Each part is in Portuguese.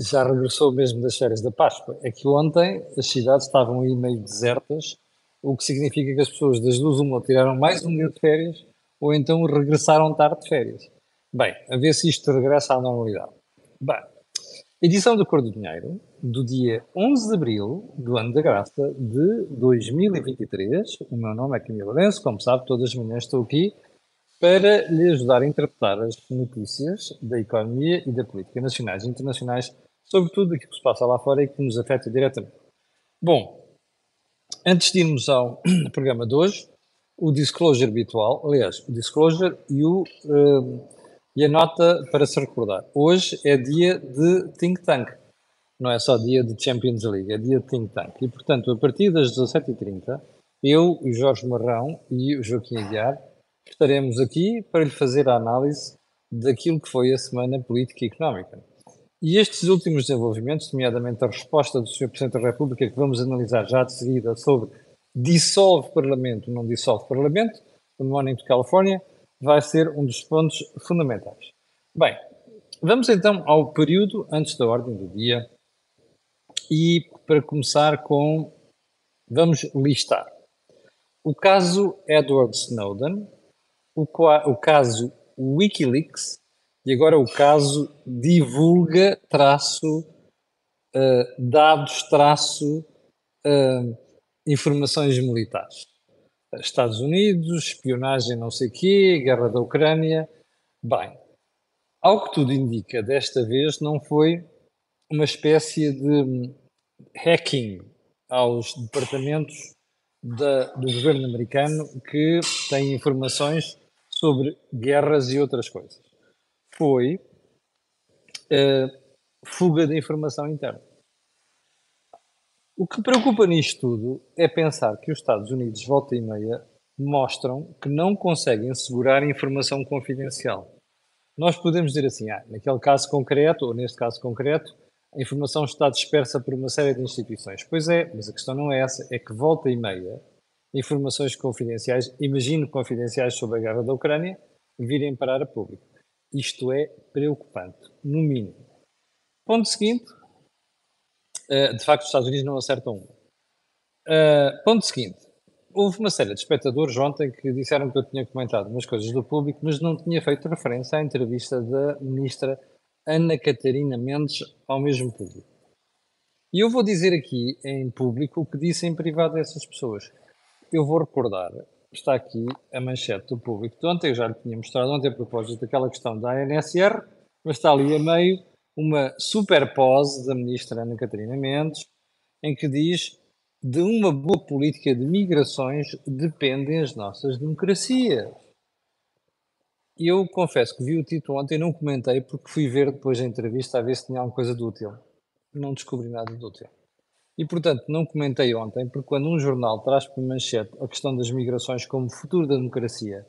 já regressou mesmo das férias da Páscoa. É que ontem as cidades estavam aí meio desertas, o que significa que as pessoas das duas uma tiraram mais um dia de férias ou então regressaram tarde de férias. Bem, a ver se isto regressa à normalidade. Bem, edição da Cor do Dinheiro, do dia 11 de Abril do ano da graça de 2023. O meu nome é Camilo Lourenço, como sabe, todas as manhãs estou aqui para lhe ajudar a interpretar as notícias da economia e da política nacionais e internacionais, sobretudo aquilo que se passa lá fora e que nos afeta diretamente. Bom, antes de irmos ao programa de hoje, o disclosure habitual, aliás, o disclosure e a nota para se recordar. Hoje é dia de think tank, não é só dia de Champions League, é dia de think tank. E, portanto, a partir das 17h30, eu, o Jorge Marrão e o Joaquim Aguiar estaremos aqui para lhe fazer a análise daquilo que foi a Semana Política e Económica. E estes últimos desenvolvimentos, nomeadamente a resposta do Sr. Presidente da República, que vamos analisar já de seguida, sobre dissolve Parlamento, não dissolve Parlamento, no Morning de Califórnia, vai ser um dos pontos fundamentais. Bem, vamos então ao período antes da ordem do dia e para começar com, vamos listar, o caso Edward Snowden, o caso Wikileaks e agora o caso divulga dados informações militares. Estados Unidos, espionagem não sei quê, guerra da Ucrânia. Bem, ao que tudo indica, desta vez não foi uma espécie de hacking aos departamentos do governo americano que têm informações sobre guerras e outras coisas. Foi fuga de informação interna. O que preocupa nisto tudo é pensar que os Estados Unidos, volta e meia, mostram que não conseguem segurar informação confidencial. Nós podemos dizer assim, naquele caso concreto, ou neste caso concreto, a informação está dispersa por uma série de instituições. Pois é, mas a questão não é essa, é que volta e meia, informações confidenciais, imagino confidenciais sobre a guerra da Ucrânia, virem parar a público. Isto é preocupante, no mínimo. Ponto seguinte. De facto, os Estados Unidos não acertam uma. Ponto seguinte. Houve uma série de espectadores ontem que disseram que eu tinha comentado umas coisas do público, mas não tinha feito referência à entrevista da ministra Ana Catarina Mendes ao mesmo público. E eu vou dizer aqui, em público, o que disse em privado a essas pessoas. Eu vou recordar, está aqui a manchete do público de ontem, eu já lhe tinha mostrado ontem a propósito daquela questão da ANSR, mas está ali a meio uma superpose da ministra Ana Catarina Mendes, em que diz: de uma boa política de migrações dependem as nossas democracias. Eu confesso que vi o título ontem e não comentei porque fui ver depois a entrevista a ver se tinha alguma coisa de útil. Não descobri nada de útil. E, portanto, não comentei ontem porque quando um jornal traz para manchete a questão das migrações como futuro da democracia,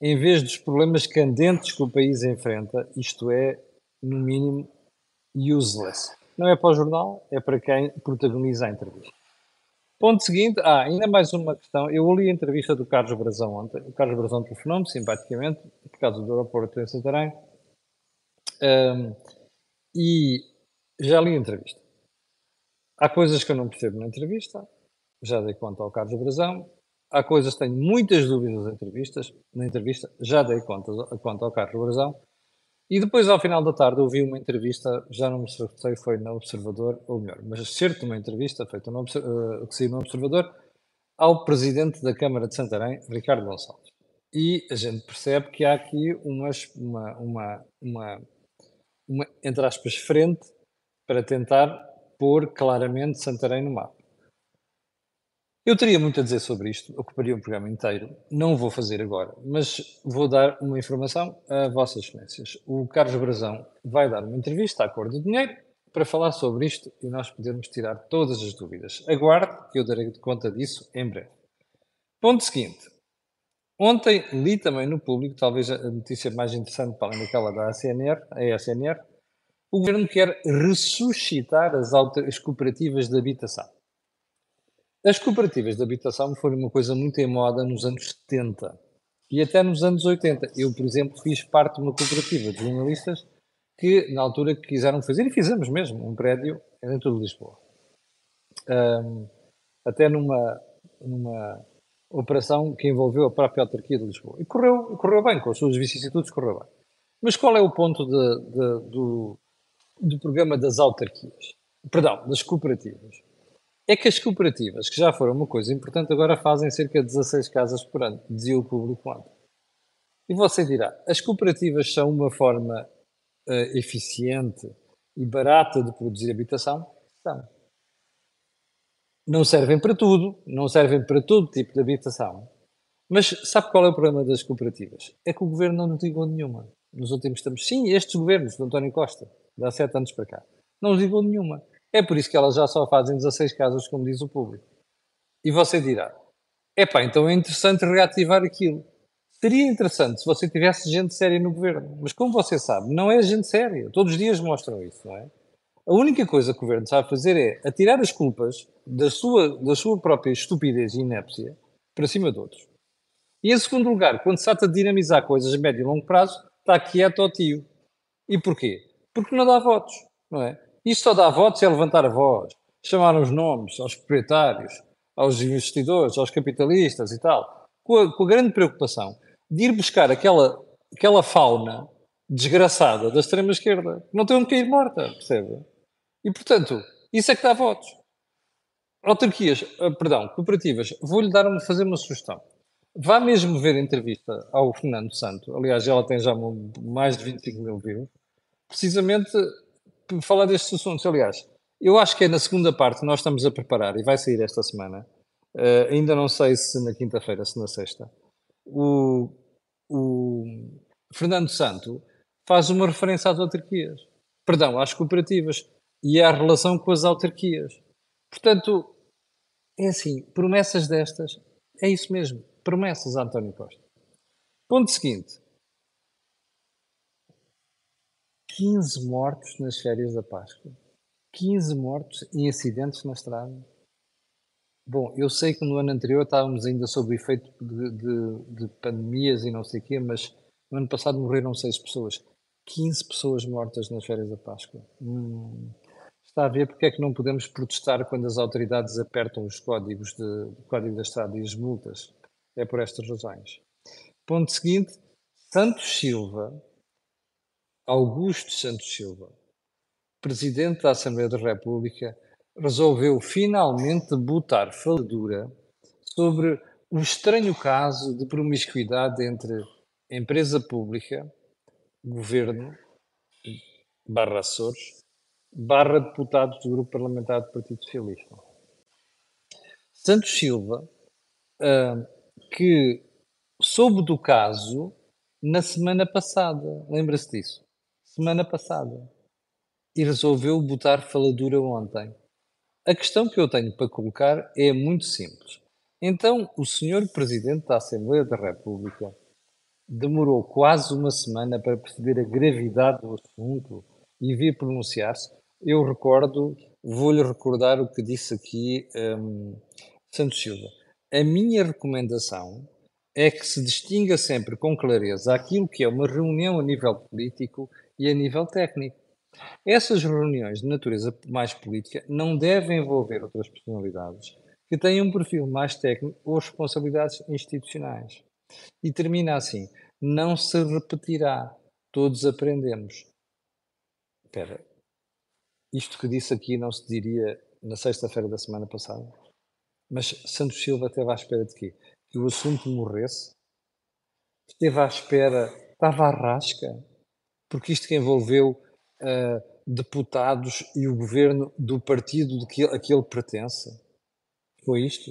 em vez dos problemas candentes que o país enfrenta, isto é, no mínimo, useless. Não é para o jornal, é para quem protagoniza a entrevista. Ponto seguinte, ainda mais uma questão. Eu li a entrevista do Carlos Brazão ontem. O Carlos Brazão telefonou-me, simpaticamente, por causa do aeroporto em Santarém. E já li a entrevista. Há coisas que eu não percebo na entrevista, já dei conta ao Carlos Brazão. Há coisas que tenho muitas dúvidas na entrevista, já dei conta ao Carlos Brazão. E depois, ao final da tarde, ouvi uma entrevista, já não me sei se foi no Observador, ou melhor, mas certo uma entrevista feita que saiu no Observador, ao presidente da Câmara de Santarém, Ricardo Gonçalves. E a gente percebe que há aqui uma entre aspas, frente para tentar pôr claramente Santarém no mapa. Eu teria muito a dizer sobre isto, ocuparia um programa inteiro, não vou fazer agora, mas vou dar uma informação a Vossas Excelências. O Carlos Brazão vai dar uma entrevista à Cor do Dinheiro para falar sobre isto e nós podemos tirar todas as dúvidas. Aguarde que eu darei conta disso em breve. Ponto seguinte. Ontem li também no Público, talvez a notícia mais interessante para além daquela da ACNR, a ESNR, o Governo quer ressuscitar as cooperativas de habitação. As cooperativas de habitação foram uma coisa muito em moda nos anos 70 e até nos anos 80. Eu, por exemplo, fiz parte de uma cooperativa de jornalistas que na altura quiseram fazer, e fizemos mesmo, um prédio dentro de Lisboa. Até numa operação que envolveu a própria autarquia de Lisboa. E correu bem, com as suas vicissitudes correu bem. Mas qual é o ponto do programa das autarquias? Perdão, das cooperativas. É que as cooperativas, que já foram uma coisa importante, agora fazem cerca de 16 casas por ano, dizia o público ontem. E você dirá, as cooperativas são uma forma eficiente e barata de produzir habitação? São. Não servem para tudo, não servem para todo tipo de habitação. Mas sabe qual é o problema das cooperativas? É que o governo não nos ligou nenhuma. Nos últimos tempos, sim, estes governos de António Costa, de há 7 anos para cá, não nos ligou nenhuma. É por isso que elas já só fazem 16 casas, como diz o público. E você dirá, epá, então é interessante reativar aquilo. Seria interessante se você tivesse gente séria no governo. Mas como você sabe, não é gente séria. Todos os dias mostram isso, não é? A única coisa que o governo sabe fazer é atirar as culpas da sua própria estupidez e inépcia para cima de outros. E em segundo lugar, quando se trata de dinamizar coisas a médio e longo prazo, está quieto ao tio. E porquê? Porque não dá votos, não é? Isso só dá votos é levantar a voz, chamar os nomes aos proprietários, aos investidores, aos capitalistas e tal, com a grande preocupação de ir buscar aquela fauna desgraçada da extrema-esquerda, que não tem onde cair morta, percebe? E, portanto, isso é que dá votos. Autarquias, perdão, cooperativas, vou-lhe fazer uma sugestão. Vá mesmo ver a entrevista ao Fernando Santos, aliás, ela tem já mais de 25.000 views, precisamente para falar destes assuntos. Aliás, eu acho que é na segunda parte que nós estamos a preparar, e vai sair esta semana, ainda não sei se na quinta-feira, se na sexta, o Fernando Santos faz uma referência às autarquias, perdão, às cooperativas e à relação com as autarquias. Portanto, é assim, promessas destas, é isso mesmo, promessas a António Costa. Ponto seguinte, 15 mortos nas férias da Páscoa, 15 mortos em acidentes na estrada. Bom, eu sei que no ano anterior estávamos ainda sob o efeito de pandemias e não sei o quê, mas no ano passado morreram 6 pessoas. 15 pessoas mortas nas férias da Páscoa. Está a ver porque é que não podemos protestar quando as autoridades apertam os códigos o código da estrada e as multas. É por estas razões. Ponto seguinte, Augusto Santos Silva, Presidente da Assembleia da República, resolveu finalmente botar faladura sobre o estranho caso de promiscuidade entre empresa pública, governo, barra Açores, barra deputados do Grupo Parlamentar do Partido Socialista. Santos Silva, que soube do caso na semana passada, lembra-se disso? Semana passada. E resolveu botar faladura ontem. A questão que eu tenho para colocar é muito simples. Então, o Sr. Presidente da Assembleia da República demorou quase uma semana para perceber a gravidade do assunto e vir pronunciar-se. Eu recordo, vou-lhe recordar o que disse aqui Santos Silva. A minha recomendação é que se distinga sempre com clareza aquilo que é uma reunião a nível político e a nível técnico. Essas reuniões de natureza mais política não devem envolver outras personalidades que tenham um perfil mais técnico ou responsabilidades institucionais. E termina assim, não se repetirá, todos aprendemos. Espera, isto que disse aqui não se diria na sexta-feira da semana passada? Mas Santos Silva esteve à espera de quê? Que o assunto morresse? Esteve à espera, estava à rasca? Porque isto que envolveu deputados e o governo do partido a que ele pertence? Foi isto?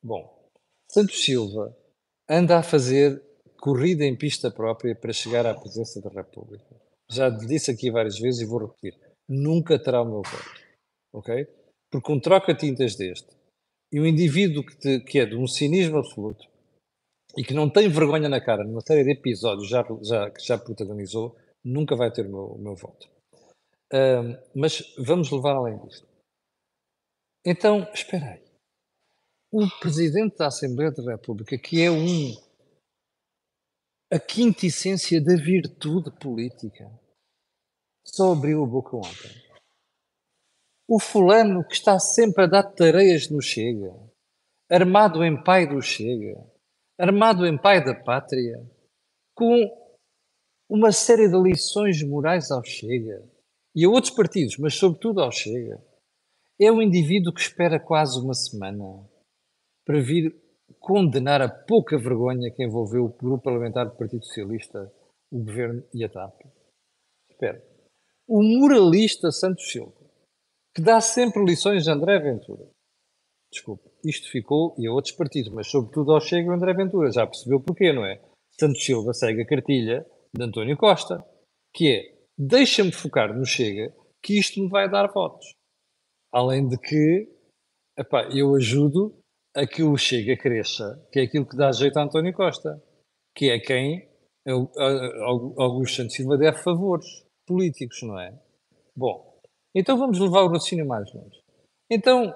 Bom, Santos Silva anda a fazer corrida em pista própria para chegar à presidência da República. Já disse aqui várias vezes e vou repetir, nunca terá o meu voto, ok? Porque um troca-tintas deste, e um indivíduo que é de um cinismo absoluto e que não tem vergonha na cara numa série de episódios que já protagonizou, nunca vai ter o meu voto. Mas vamos levar além disto. Então, espera aí. O Presidente da Assembleia da República, que é a quinta essência da virtude política, só abriu a boca ontem. O fulano que está sempre a dar tareias no Chega, armado em pai do Chega, armado em pai da pátria, com uma série de lições morais ao Chega e a outros partidos, mas sobretudo ao Chega, é um indivíduo que espera quase uma semana para vir condenar a pouca vergonha que envolveu o grupo parlamentar do Partido Socialista, o governo e a TAP. Espera. O moralista Santos Silva, que dá sempre lições de André Ventura. Desculpe, isto ficou, e a outros partidos, mas sobretudo ao Chega e André Ventura. Já percebeu porquê, não é? Santos Silva segue a cartilha de António Costa, que é, deixa-me focar no Chega, que isto me vai dar votos. Além de que, epá, eu ajudo a que o Chega cresça, que é aquilo que dá jeito a António Costa, que é quem Augusto Santos Silva deve favores políticos, não é? Bom, então vamos levar o raciocínio mais longe. Então,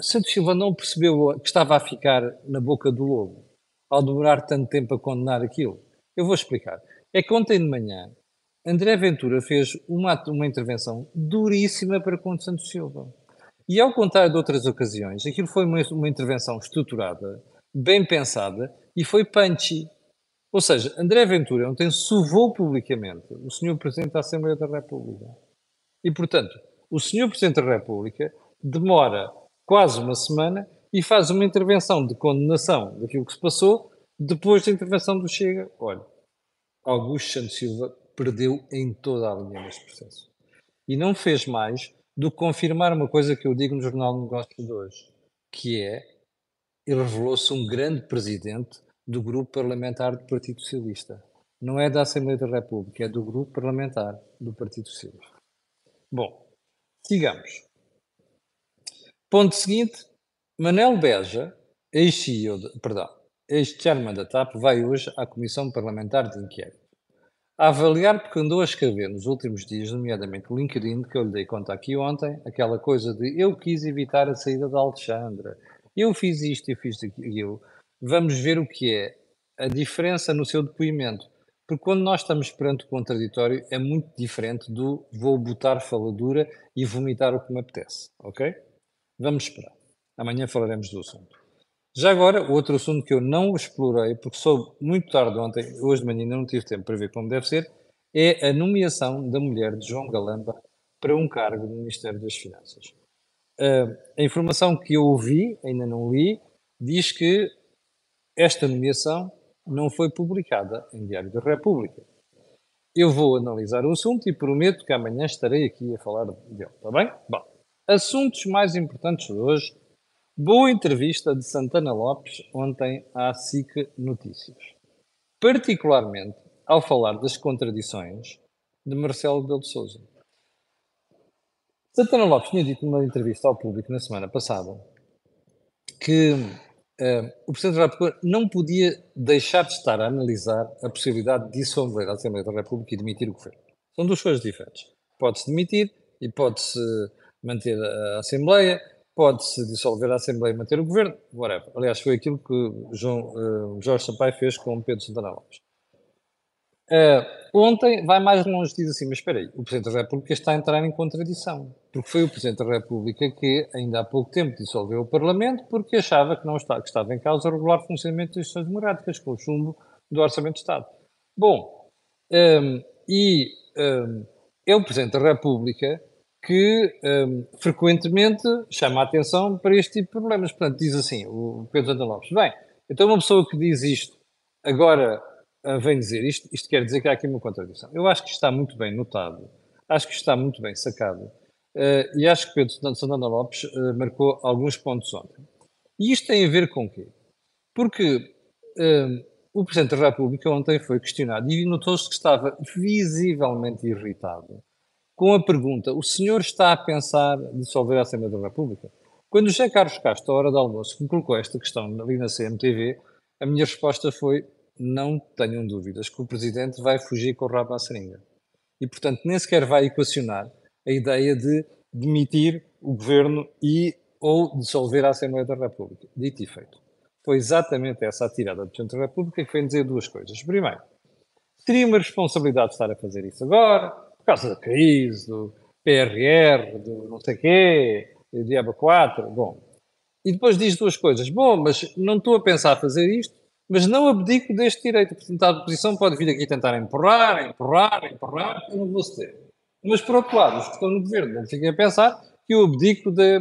Santos Silva não percebeu que estava a ficar na boca do lobo, ao demorar tanto tempo a condenar aquilo. Eu vou explicar. É que ontem de manhã, André Ventura fez uma intervenção duríssima para contra Santos Silva. E ao contrário de outras ocasiões, aquilo foi uma intervenção estruturada, bem pensada e foi punchy. Ou seja, André Ventura ontem sovou publicamente o Sr. Presidente da Assembleia da República. E, portanto, o Sr. Presidente da República demora quase uma semana e faz uma intervenção de condenação daquilo que se passou depois da intervenção do Chega. Olha, Augusto Santos Silva perdeu em toda a linha neste processo. E não fez mais do que confirmar uma coisa que eu digo no Jornal Negócios de hoje, que é, ele revelou-se um grande presidente do grupo parlamentar do Partido Socialista. Não é da Assembleia da República, é do grupo parlamentar do Partido Socialista. Bom, sigamos. Ponto seguinte, Manel Beja, ex-chairman da TAP, vai hoje à Comissão Parlamentar de Inquérito a avaliar, porque andou a escrever nos últimos dias, nomeadamente o LinkedIn, que eu lhe dei conta aqui ontem, aquela coisa de eu quis evitar a saída da Alexandra, eu fiz isto, eu fiz aquilo. Vamos ver o que é a diferença no seu depoimento. Porque quando nós estamos perante o contraditório, é muito diferente do vou botar faladura e vomitar o que me apetece, ok? Vamos esperar. Amanhã falaremos do assunto. Já agora, outro assunto que eu não explorei, porque soube muito tarde ontem, hoje de manhã ainda não tive tempo para ver como deve ser, é a nomeação da mulher de João Galamba para um cargo no Ministério das Finanças. A informação que eu ouvi, ainda não li, diz que esta nomeação não foi publicada em Diário da República. Eu vou analisar o assunto e prometo que amanhã estarei aqui a falar dele, está bem? Bom, assuntos mais importantes de hoje. Boa entrevista de Santana Lopes ontem à SIC Notícias. Particularmente ao falar das contradições de Marcelo Rebelo de Sousa. Santana Lopes tinha dito numa entrevista ao público na semana passada que o Presidente da República não podia deixar de estar a analisar a possibilidade de dissolver a Assembleia da República e demitir o governo. São duas coisas diferentes. Pode-se demitir e pode-se manter a Assembleia, pode-se dissolver a Assembleia e manter o governo, whatever. Aliás, foi aquilo que Jorge Sampaio fez com Pedro Santana Lopes. Ontem vai mais longe, diz assim, mas espera aí, o Presidente da República está a entrar em contradição, porque foi o Presidente da República que ainda há pouco tempo dissolveu o Parlamento porque achava que estava em causa o regular funcionamento das instituições democráticas com o chumbo do Orçamento de Estado. Bom, é o Presidente da República que frequentemente chama a atenção para este tipo de problemas. Portanto, diz assim, o Pedro Santana Lopes, bem, então uma pessoa que diz isto agora vem dizer isto, isto quer dizer que há aqui uma contradição. Eu acho que está muito bem notado, acho que está muito bem sacado, e acho que Pedro Santana Lopes marcou alguns pontos ontem. E isto tem a ver com o quê? Porque o Presidente da República ontem foi questionado e notou-se que estava visivelmente irritado com a pergunta, o senhor está a pensar dissolver a Assembleia da República? Quando o José Carlos Castro, à hora do almoço, me colocou esta questão ali na CMTV, a minha resposta foi, não tenham dúvidas que o Presidente vai fugir com o rabo à seringa. E, portanto, nem sequer vai equacionar a ideia de demitir o Governo ou dissolver a Assembleia da República. Dito e feito. Foi exatamente essa a tirada do Presidente da República que foi dizer duas coisas. Primeiro, teria uma responsabilidade de estar a fazer isso agora, por causa da crise, do PRR, do não sei quê, do Diabo 4, bom. E depois diz duas coisas. Bom, mas não estou a pensar a fazer isto, mas não abdico deste direito. Portanto, a oposição pode vir aqui tentar empurrar, eu não vou ceder. Mas, por outro lado, os que estão no governo não fiquem a pensar que eu abdico de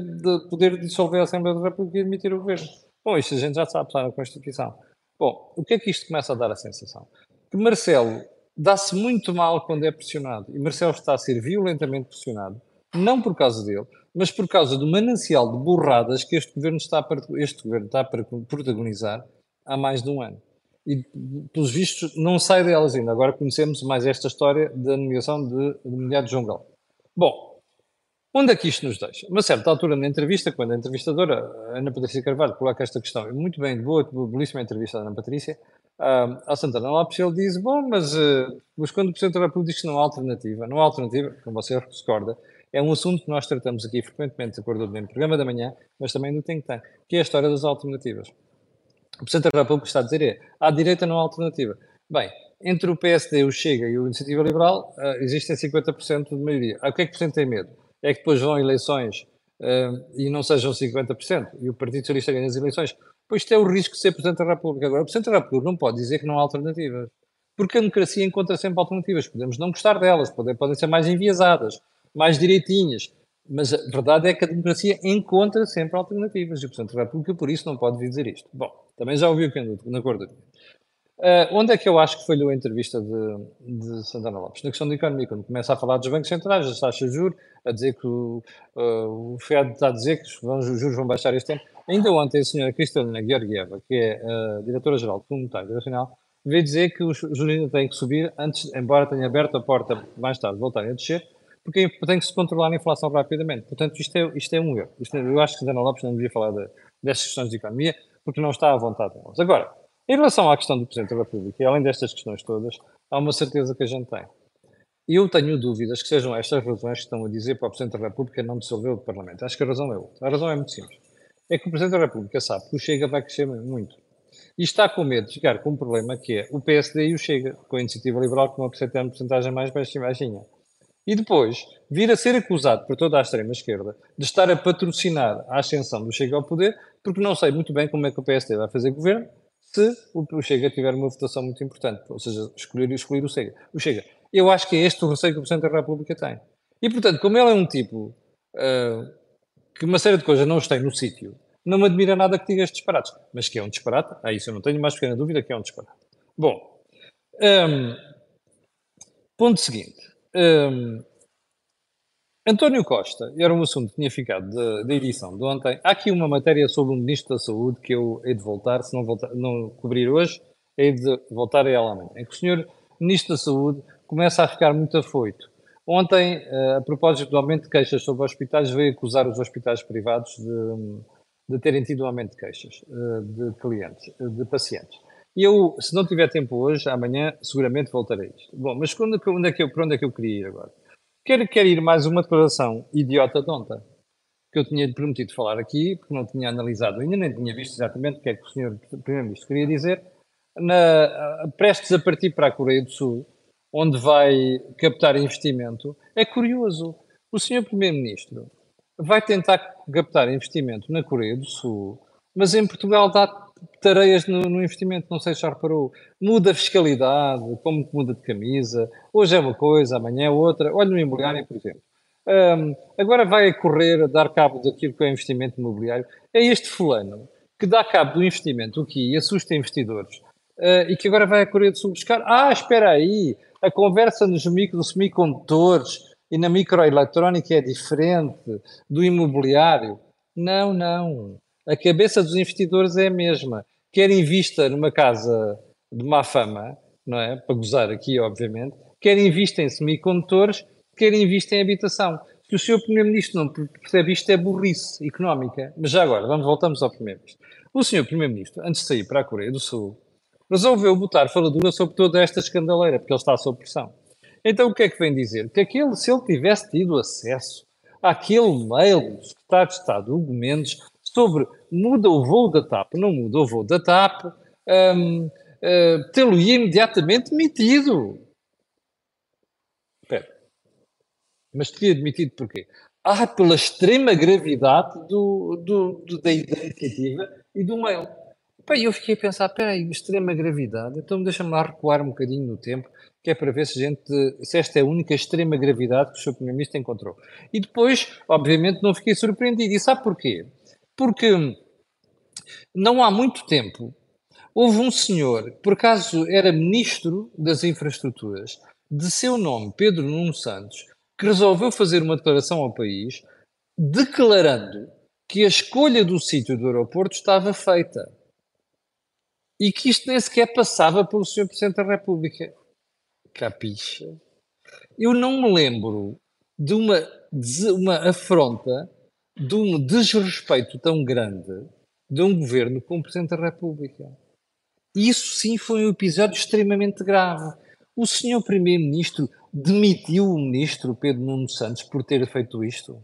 poder dissolver a Assembleia da República e admitir o governo. Bom, isto a gente já sabe, está na Constituição. Bom, o que é que isto começa a dar a sensação? Que Marcelo dá-se muito mal quando é pressionado. E Marcelo está a ser violentamente pressionado, não por causa dele, mas por causa do manancial de burradas que este governo está a protagonizar há mais de um ano. E, pelos vistos, não sai delas ainda. Agora conhecemos mais esta história da nomeação de mulher de João Galamba. Bom, onde é que isto nos deixa? Uma certa altura na entrevista, quando a entrevistadora, Ana Patrícia Carvalho, coloca esta questão, muito bem, boa, belíssima entrevista da Ana Patrícia, a Santana Lopes, ele diz, bom, mas quando o Presidente da República diz que não há alternativa, como você recorda, é um assunto que nós tratamos aqui frequentemente, de acordo com o programa da manhã, mas também no Think Tank, que é a história das alternativas. O Presidente da República está a dizer é, à direita não há alternativa. Bem, entre o PSD, o Chega e o Iniciativa Liberal, existem 50% de maioria. O que é que o Presidente tem medo? É que depois vão eleições e não sejam 50%, e o Partido Socialista ganha as eleições. Pois isto é o risco de ser Presidente da República. Agora, o Presidente da República não pode dizer que não há alternativas, porque a democracia encontra sempre alternativas. Podemos não gostar delas, podem ser mais enviesadas, mais direitinhas, mas a verdade é que a democracia encontra sempre alternativas, e o Presidente da República por isso não pode vir dizer isto. Bom, também já ouviu na cor do dinheiro. Onde é que eu acho que falhou a entrevista de Santana Lopes? Na questão da economia, quando começa a falar dos bancos centrais, das taxas de juros, a dizer que o FED está a dizer que os juros vão baixar este ano. Ainda ontem a senhora Cristalina Georgieva, que é a diretora-geral do Fundo Monetário Internacional, veio dizer que os juros ainda têm que subir, antes, embora tenha aberto a porta mais tarde, voltarem a descer, porque tem que se controlar a inflação rapidamente. Portanto, isto é um erro. Eu acho que Santana Lopes não devia falar destas questões de economia, porque não está à vontade delas. Agora, em relação à questão do Presidente da República, e além destas questões todas, há uma certeza que a gente tem. E eu tenho dúvidas que sejam estas razões que estão a dizer para o Presidente da República não dissolver o Parlamento. Acho que a razão é outra. A razão é muito simples. É que o Presidente da República sabe que o Chega vai crescer muito. E está com medo de ficar com um problema que é o PSD e o Chega, com a Iniciativa Liberal, com uma percentagem mais baixinha. E depois, vir a ser acusado por toda a extrema-esquerda de estar a patrocinar a ascensão do Chega ao poder, porque não sei muito bem como é que o PSD vai fazer governo se o Chega tiver uma votação muito importante, ou seja, escolher o Chega. Eu acho que é este o receio que o Presidente da República tem. E, portanto, como ele é um tipo que uma série de coisas não os tem no sítio, não me admira nada que diga estes disparates. Mas que é um disparate, a isso eu não tenho mais pequena dúvida que é um disparate. Bom, ponto seguinte. António Costa, era um assunto que tinha ficado da edição de ontem. Há aqui uma matéria sobre o Ministro da Saúde que eu hei de voltar, se não cobrir hoje, hei de voltar a ela amanhã. É que o Sr. Ministro da Saúde começa a ficar muito afoito. Ontem, a propósito do aumento de queixas sobre hospitais, veio acusar os hospitais privados de terem tido um aumento de queixas de clientes, de pacientes. E eu, se não tiver tempo hoje, amanhã, seguramente voltarei a isto. Bom, mas para onde é que eu queria ir agora? Quero ir mais uma declaração idiota de ontem, que eu tinha prometido falar aqui, porque não tinha analisado ainda, nem tinha visto exatamente o que é que o Sr. Primeiro-Ministro queria dizer, prestes a partir para a Coreia do Sul, onde vai captar investimento. É curioso, o Sr. Primeiro-Ministro vai tentar captar investimento na Coreia do Sul, mas em Portugal dá tareias no investimento, não sei se já reparou. Muda a fiscalidade, como muda de camisa, hoje é uma coisa, amanhã é outra. Olha no imobiliário, por exemplo. Agora vai correr a dar cabo daquilo que é investimento imobiliário. É este fulano que dá cabo do investimento aqui e assusta investidores e que agora vai à Coreia do Sul buscar. Espera aí, a conversa nos semicondutores e na microeletrónica é diferente do imobiliário. Não. A cabeça dos investidores é a mesma. Quer invista numa casa de má fama, não é? Para gozar aqui, obviamente. Quer invista em semicondutores, quer invista em habitação. Se o Sr. Primeiro-Ministro não percebe isto, é burrice económica. Mas já agora, voltamos ao Primeiro-Ministro. O Sr. Primeiro-Ministro, antes de sair para a Coreia do Sul, resolveu botar faladura sobre toda esta escandaleira, porque ele está sob pressão. Então o que é que vem dizer? Que se ele tivesse tido acesso àquele mail do Secretário de Estado, Hugo Mendes, sobre muda o voo da TAP, não muda o voo da TAP, tê-lo-ia imediatamente demitido. Espera. Mas teria demitido porquê? Pela extrema gravidade da iniciativa e do mail. E eu fiquei a pensar, peraí, extrema gravidade, então deixa-me lá recuar um bocadinho no tempo, que é para ver se, se esta é a única extrema gravidade que o Sr. Primeiro-Ministro encontrou. E depois, obviamente, não fiquei surpreendido. E sabe porquê? Porque não há muito tempo houve um senhor, por acaso era Ministro das Infraestruturas, de seu nome, Pedro Nuno Santos, que resolveu fazer uma declaração ao país declarando que a escolha do sítio do aeroporto estava feita e que isto nem sequer passava pelo Sr. Presidente da República. Capixa? Eu não me lembro de uma afronta, de um desrespeito tão grande de um governo como o Presidente da República. Isso sim foi um episódio extremamente grave. O Sr. Primeiro-Ministro demitiu o Ministro Pedro Nuno Santos por ter feito isto,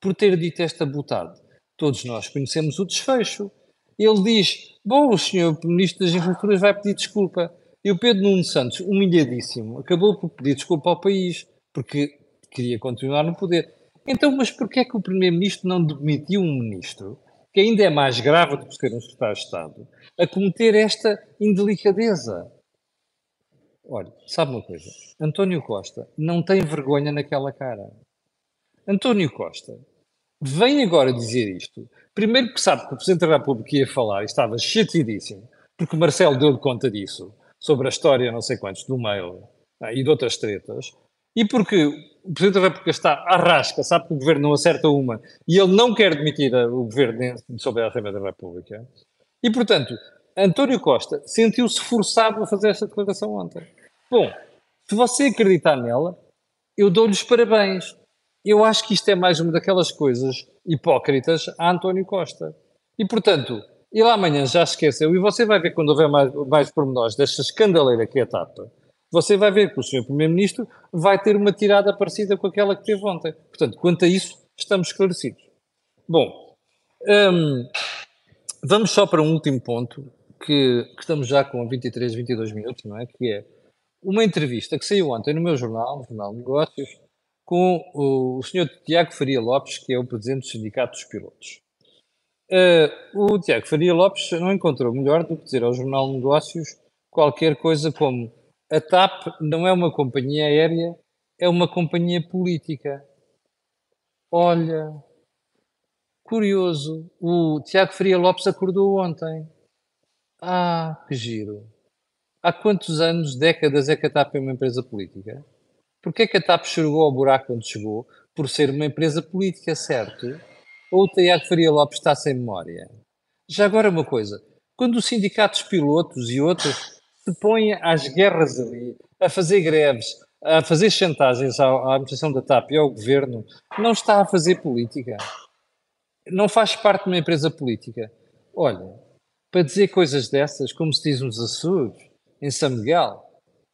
por ter dito esta butade. Todos nós conhecemos o desfecho. Ele diz, bom, o Sr. Ministro das Infraestruturas vai pedir desculpa. E o Pedro Nuno Santos, humilhadíssimo, acabou por pedir desculpa ao país, porque queria continuar no poder. Então, mas porquê é que o Primeiro-Ministro não demitiu um Ministro, que ainda é mais grave do que ser um Secretário de Estado, a cometer esta indelicadeza? Olha, sabe uma coisa? António Costa não tem vergonha naquela cara. António Costa vem agora dizer isto. Primeiro que sabe que o Presidente da República ia falar e estava chateadíssimo, porque Marcelo deu-lhe conta disso, sobre a história não sei quantos, do mail e de outras tretas, e porque o Presidente da República está à rasca, sabe que o Governo não acerta uma, e ele não quer demitir o Governo sobre a Assembleia da República. E, portanto, António Costa sentiu-se forçado a fazer esta declaração ontem. Bom, se você acreditar nela, eu dou-lhe os parabéns. Eu acho que isto é mais uma daquelas coisas hipócritas a António Costa. E, portanto, ele amanhã já esqueceu, e você vai ver quando houver mais pormenores desta escandaleira que é a TAP, você vai ver que o Sr. Primeiro-Ministro vai ter uma tirada parecida com aquela que teve ontem. Portanto, quanto a isso, estamos esclarecidos. Bom, vamos só para um último ponto, que estamos já com 23, 22 minutos, não é? Que é uma entrevista que saiu ontem no meu jornal, no Jornal Negócios, com o Sr. Tiago Faria Lopes, que é o Presidente do Sindicato dos Pilotos. O Tiago Faria Lopes não encontrou melhor do que dizer ao Jornal Negócios qualquer coisa como a TAP não é uma companhia aérea, é uma companhia política. Olha, curioso, o Tiago Faria Lopes acordou ontem. Ah, que giro. Há quantos anos, décadas é que a TAP é uma empresa política? Porquê é que a TAP chegou ao buraco quando chegou? Por ser uma empresa política, certo? Ou o Tiago Faria Lopes está sem memória? Já agora uma coisa, quando os sindicatos pilotos e outros se põem às guerras ali, a fazer greves, a fazer chantagens à administração da TAP e ao governo, não está a fazer política. Não faz parte de uma empresa política. Olha, para dizer coisas dessas, como se diz nos Açores, em São Miguel,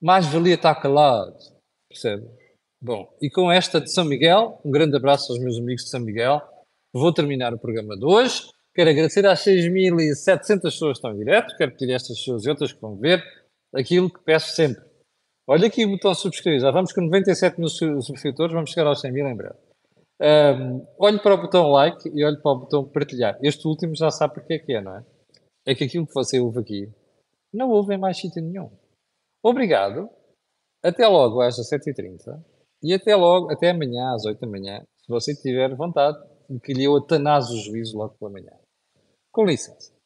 mais valia estar calado, percebe? Bom, e com esta de São Miguel, um grande abraço aos meus amigos de São Miguel, vou terminar o programa de hoje, quero agradecer às 6.700 pessoas que estão em direto, quero pedir a estas pessoas e outras que vão ver aquilo que peço sempre. Olha aqui o botão subscrever, já vamos com 97 mil subscritores, vamos chegar aos 100 mil em breve. Olho para o botão like e olho para o botão partilhar, este último já sabe porque é que é, não é? É que aquilo que você ouve aqui não ouve em mais sítio nenhum. Obrigado. Até logo às 7h30 e até logo, até amanhã às 8 da manhã, se você tiver vontade de que lhe eu atanasse o juízo logo pela manhã. Com licença.